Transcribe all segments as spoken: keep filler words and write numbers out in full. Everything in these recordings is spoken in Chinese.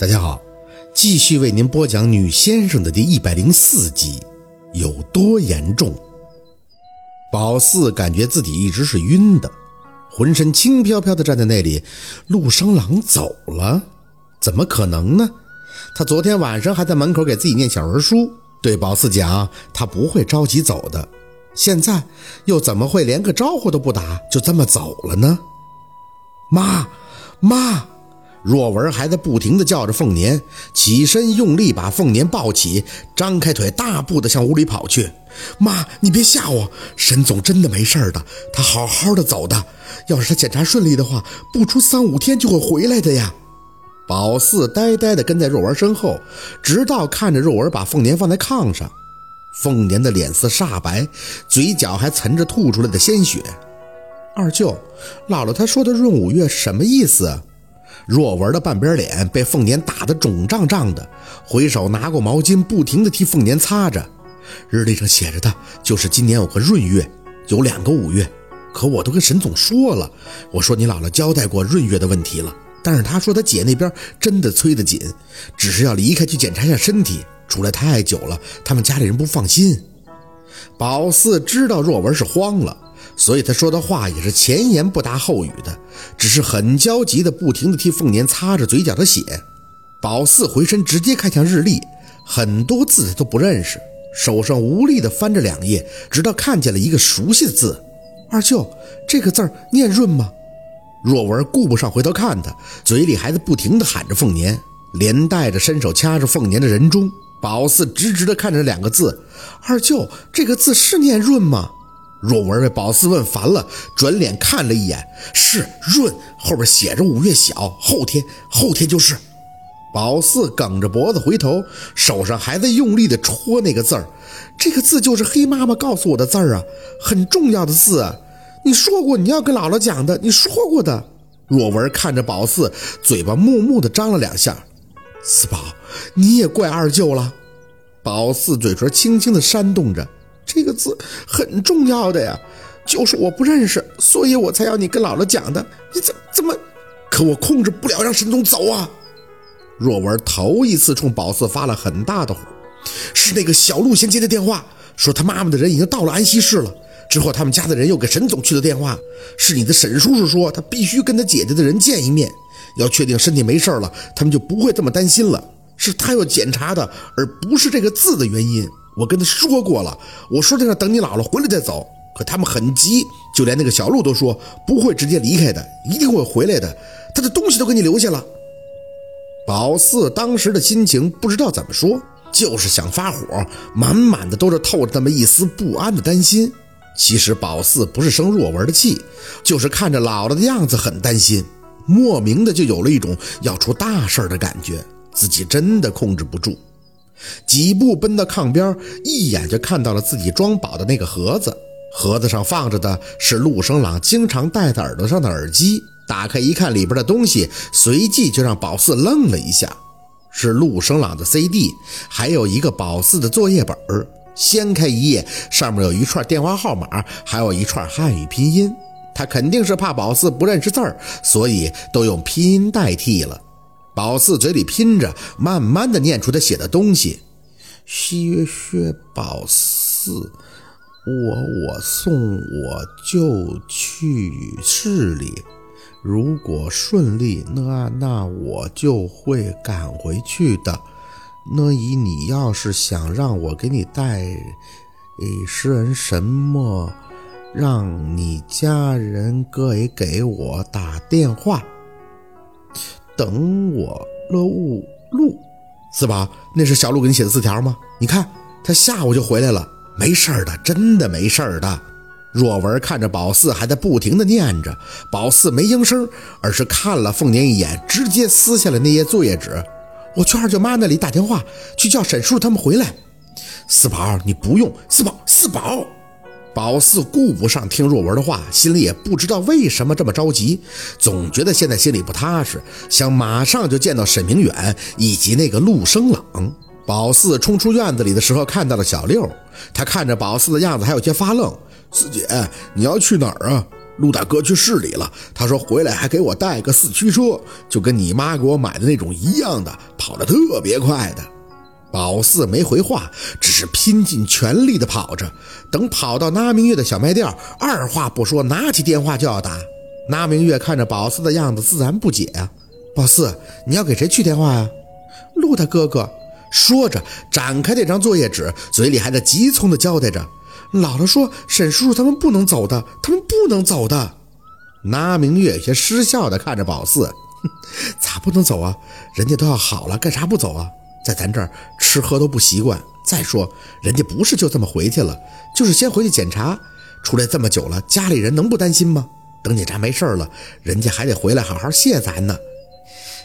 大家好，继续为您播讲女先生的第一百零四集有多严重。宝四感觉自己一直是晕的，浑身轻飘飘的站在那里。陆生郎走了？怎么可能呢？他昨天晚上还在门口给自己念小人书，对宝四讲他不会着急走的，现在又怎么会连个招呼都不打就这么走了呢？妈妈！若文还在不停地叫着凤年，起身用力把凤年抱起，张开腿大步地向屋里跑去。妈，你别吓我，沈总真的没事的，他好好的走的，要是他检查顺利的话，不出三五天就会回来的呀。宝四呆呆地跟在若文身后，直到看着若文把凤年放在炕上。凤年的脸色煞白，嘴角还抻着吐出来的鲜血。二舅，姥姥她说的闰五月什么意思？若文的半边脸被凤年打得肿胀胀的，回手拿过毛巾不停地替凤年擦着。日历上写着的就是今年有个闰月，有两个五月，可我都跟沈总说了，我说你姥姥交代过闰月的问题了，但是他说他姐那边真的催得紧，只是要离开去检查一下身体，出来太久了，他们家里人不放心。宝四知道若文是慌了，所以他说的话也是前言不搭后语的，只是很焦急的不停的替凤年擦着嘴角的血。宝四回身直接看向日历，很多字他都不认识，手上无力的翻着两页，直到看见了一个熟悉的字。二舅，这个字儿念润吗？若文顾不上回头看他，嘴里还在不停的喊着凤年，连带着伸手掐着凤年的人中。宝四直直的看着两个字，二舅，这个字是念润吗？若文被宝四问烦了，转脸看了一眼，是润，后边写着五月小，后天后天就是。宝四梗着脖子回头，手上还在用力的戳那个字儿。这个字就是黑妈妈告诉我的字儿啊，很重要的字啊，你说过你要跟姥姥讲的，你说过的。若文看着宝四，嘴巴木木的张了两下。四宝，你也怪二舅了？宝四嘴唇轻轻的煽动着，这个字很重要的呀，就是我不认识，所以我才要你跟姥姥讲的。你怎怎么？可我控制不了让沈总走啊！若文头一次冲宝四发了很大的火，是那个小陆先接的电话，说他妈妈的人已经到了安溪市了。之后他们家的人又给沈总去了电话，是你的沈叔叔说他必须跟他姐姐的人见一面，要确定身体没事了，他们就不会这么担心了。是他要检查的，而不是这个字的原因。我跟他说过了，我说在那等你姥姥回来再走，可他们很急，就连那个小陆都说不会直接离开的，一定会回来的，他的东西都给你留下了。宝四当时的心情不知道怎么说，就是想发火，满满的都是透着那么一丝不安的担心。其实宝四不是生若文的气，就是看着姥姥的样子很担心，莫名的就有了一种要出大事的感觉，自己真的控制不住。几步奔到炕边，一眼就看到了自己装宝的那个盒子，盒子上放着的是陆生朗经常戴在耳朵上的耳机。打开一看里边的东西，随即就让宝四愣了一下，是陆生朗的 C D， 还有一个宝四的作业本。掀开一页，上面有一串电话号码，还有一串汉语拼音，他肯定是怕宝四不认识字儿，所以都用拼音代替了。宝四嘴里拼着，慢慢的念出他写的东西：西月薛宝四，我我送我就去市里，如果顺利，那那我就会赶回去的。那姨，你要是想让我给你带，诶，诗人什么，让你家人各也给我打电话。等我了误路，四宝，那是小鹿给你写的字条吗？你看他下午就回来了，没事儿的，真的没事儿的。若文看着宝四还在不停的念着，宝四没应声，而是看了凤年一眼，直接撕下了那页作业纸。我去二舅妈那里打电话，去叫沈叔叔他们回来。四宝，你不用，四宝，四宝。宝四顾不上听若文的话，心里也不知道为什么这么着急，总觉得现在心里不踏实，想马上就见到沈明远以及那个陆生朗。宝四冲出院子里的时候看到了小六，他看着宝四的样子还有些发愣。四姐，你要去哪儿啊？陆大哥去市里了，他说回来还给我带个四驱车，就跟你妈给我买的那种一样的，跑得特别快的。宝四没回话，只是拼尽全力的跑着，等跑到那明月的小卖店，二话不说拿起电话就要打。那明月看着宝四的样子自然不解啊，宝四你要给谁去电话啊？陆大哥哥，说着展开那张作业纸，嘴里还在急匆的交代着，姥姥说沈叔叔他们不能走的，他们不能走的。那明月有些失笑的看着宝四，咋不能走啊？人家都要好了，干啥不走啊？在咱这儿吃喝都不习惯，再说人家不是就这么回去了，就是先回去检查，出来这么久了，家里人能不担心吗？等检查没事了，人家还得回来好好谢咱呢。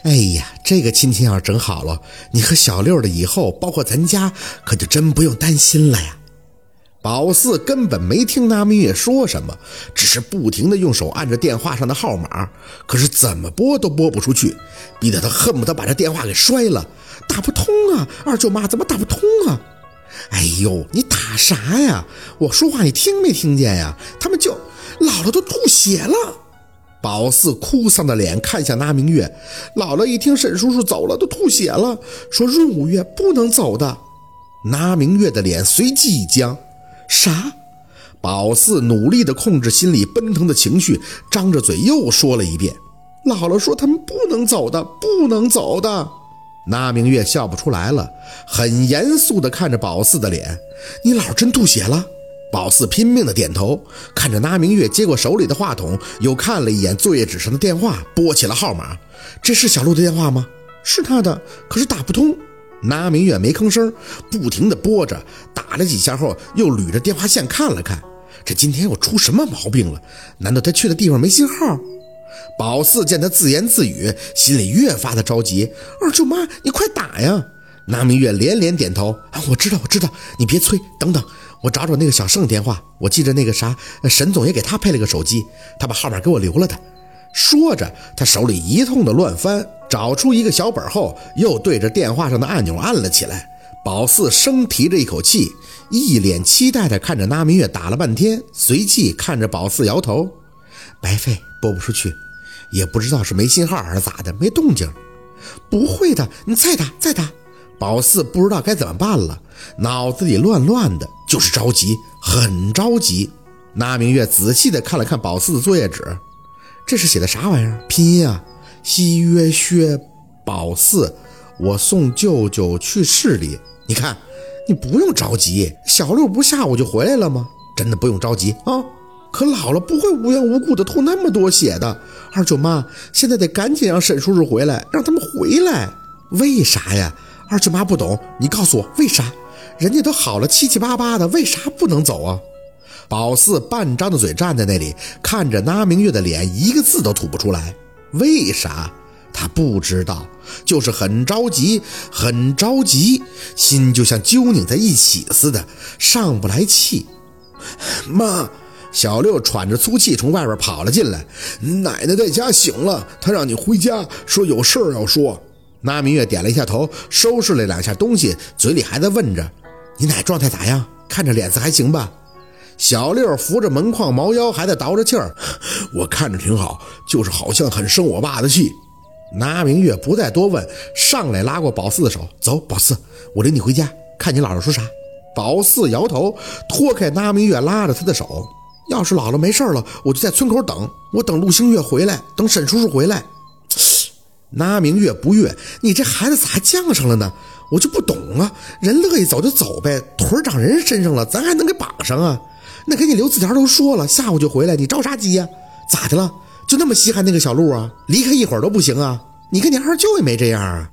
哎呀，这个亲戚要是整好了，你和小六的以后包括咱家可就真不用担心了呀。宝四根本没听那明月说什么，只是不停地用手按着电话上的号码，可是怎么拨都拨不出去，逼得他恨不得把这电话给摔了。打不通啊，二舅妈怎么打不通啊？哎呦，你打啥呀？我说话你听没听见呀？他们就姥姥都吐血了。宝四哭丧的脸看向那明月，姥姥一听沈叔叔走了都吐血了，说闰五月不能走的。那明月的脸随即一僵，啥？宝四努力的控制心里奔腾的情绪，张着嘴又说了一遍，姥姥说他们不能走的，不能走的。那明月笑不出来了，很严肃的看着宝四的脸，你姥姥真吐血了？宝四拼命的点头，看着那明月接过手里的话筒，又看了一眼作业纸上的电话，拨起了号码。这是小陆的电话吗？是他的，可是打不通。那明月没吭声，不停的拨着，打了几下后又捋着电话线看了看，这今天又出什么毛病了？难道他去的地方没信号？宝四见他自言自语，心里越发的着急，二舅妈你快打呀。那明月连连点头，啊，我知道我知道，你别催，等等我找找那个小盛电话，我记着那个啥沈总也给他配了个手机，他把号码给我留了的。说着他手里一通的乱翻，找出一个小本后又对着电话上的按钮按了起来。宝四生提着一口气，一脸期待的看着那明月打了半天，随即看着宝四摇头，白费，拨不出去，也不知道是没信号还是咋的，没动静。不会的，你再打再打。宝四不知道该怎么办了，脑子里乱乱的，就是着急，很着急。那明月仔细的看了看宝四的作业纸，这是写的啥玩意儿？拼音啊，西约薛宝四，我送舅舅去市里。你看，你不用着急，小六不下午就回来了吗？真的不用着急啊。可姥姥不会无缘无故的吐那么多血的。二舅妈，现在得赶紧让沈叔叔回来，让他们回来。为啥呀？二舅妈不懂，你告诉我为啥？人家都好了七七八八的，为啥不能走啊？宝四半张的嘴站在那里，看着那明月的脸，一个字都吐不出来。为啥？他不知道，就是很着急，很着急，心就像揪拧在一起似的，上不来气。妈，小六喘着粗气从外边跑了进来，奶奶在家醒了，她让你回家，说有事儿要说。那明月点了一下头，收拾了两下东西，嘴里还在问着，你奶状态咋样？看着脸色还行吧？小六扶着门框毛腰还在倒着气儿，我看着挺好，就是好像很生我爸的气。那明月不再多问，上来拉过宝四的手，走，宝四，我领你回家，看你姥姥说啥。宝四摇头，脱开那明月拉着他的手，要是姥姥没事了，我就在村口等，我等陆星月回来，等沈叔叔回来。那明月不悦，你这孩子咋犟上了呢？我就不懂啊，人乐意走就走呗，腿长人身上了，咱还能给绑上啊？那给你留字条都说了，下午就回来，你着啥急呀？咋的了？就那么稀罕那个小路啊？离开一会儿都不行啊？你跟你二舅也没这样啊？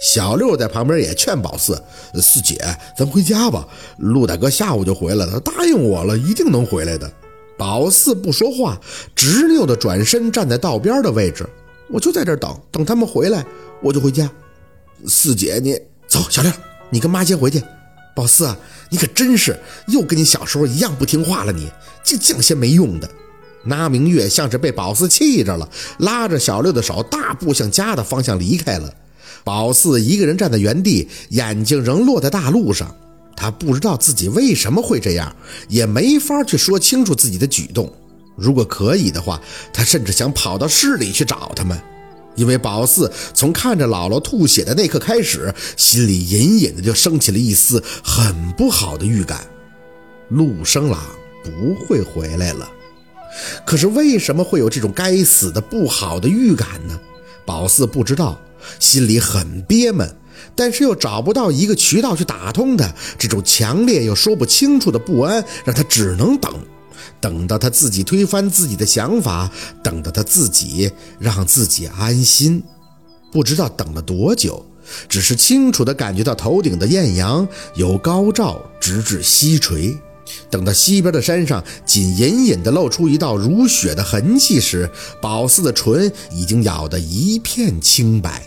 小六在旁边也劝宝四，四姐，咱回家吧，陆大哥下午就回来了，他答应我了，一定能回来的。宝四不说话，直溜的转身站在道边的位置，我就在这儿等，等他们回来我就回家。四姐你走，小六你跟妈接回去。宝四啊，你可真是又跟你小时候一样不听话了，你净犟些没用的。那明月像是被宝四气着了，拉着小六的手大步向家的方向离开了。宝四一个人站在原地，眼睛仍落在大路上，他不知道自己为什么会这样，也没法去说清楚自己的举动。如果可以的话，他甚至想跑到市里去找他们，因为宝四从看着姥姥吐血的那刻开始，心里隐隐的就升起了一丝很不好的预感，陆生朗不会回来了。可是为什么会有这种该死的不好的预感呢？宝四不知道，心里很憋闷，但是又找不到一个渠道去打通它，这种强烈又说不清楚的不安让他只能等，等到他自己推翻自己的想法，等到他自己让自己安心。不知道等了多久，只是清楚地感觉到头顶的艳阳由高照直至西垂，等到西边的山上仅隐隐地露出一道如血的痕迹时，宝四的唇已经咬得一片清白，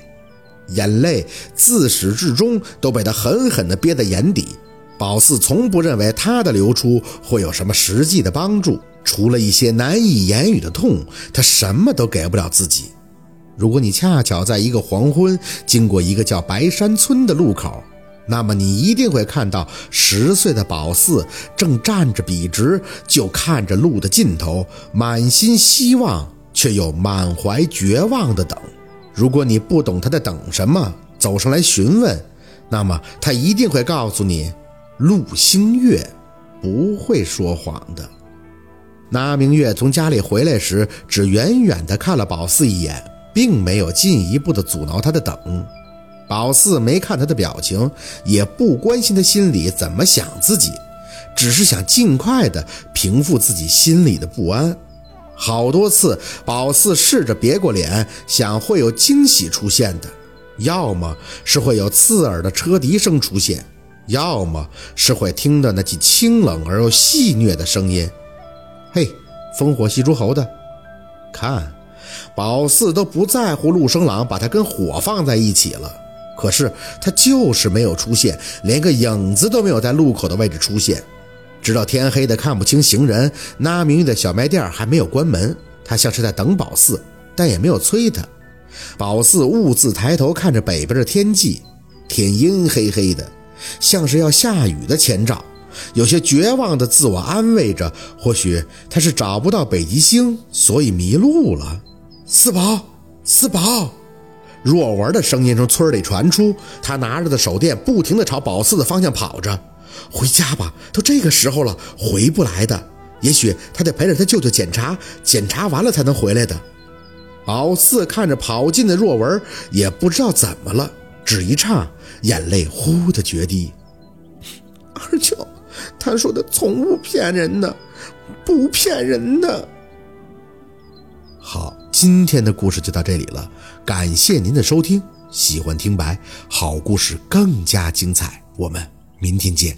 眼泪自始至终都被他狠狠地憋在眼底。宝四从不认为他的流出会有什么实际的帮助，除了一些难以言语的痛，他什么都给不了自己。如果你恰巧在一个黄昏经过一个叫白山村的路口，那么你一定会看到十岁的宝四正站着笔直，就看着路的尽头，满心希望却又满怀绝望的等。如果你不懂他在等什么，走上来询问，那么他一定会告诉你，陆星月不会说谎的。那明月从家里回来时，只远远地看了宝四一眼，并没有进一步的阻挠他的等。宝四没看他的表情，也不关心他心里怎么想自己，只是想尽快地平复自己心里的不安。好多次宝四试着别过脸，想会有惊喜出现的，要么是会有刺耳的车笛声出现，要么是会听到那几清冷而又戏谑的声音。嘿，烽火戏诸侯的，看，宝四都不在乎陆生朗把他跟火放在一起了，可是他就是没有出现，连个影子都没有在路口的位置出现。直到天黑的看不清行人，那明玉的小卖店还没有关门，他像是在等宝四，但也没有催他。宝四兀自抬头看着北边的天际，天阴黑黑的，像是要下雨的前兆，有些绝望的自我安慰着，或许他是找不到北极星，所以迷路了。四宝，四宝！若文的声音从村里传出，他拿着的手电不停地朝宝四的方向跑着。回家吧，都这个时候了，回不来的，也许他得陪着他舅舅检查，检查完了才能回来的。宝四看着跑进的若文，也不知道怎么了，只一刹，眼泪忽地决堤。二舅，他说的从不骗人的，不骗人的。好，今天的故事就到这里了，感谢您的收听，喜欢听白，好故事更加精彩，我们明天见。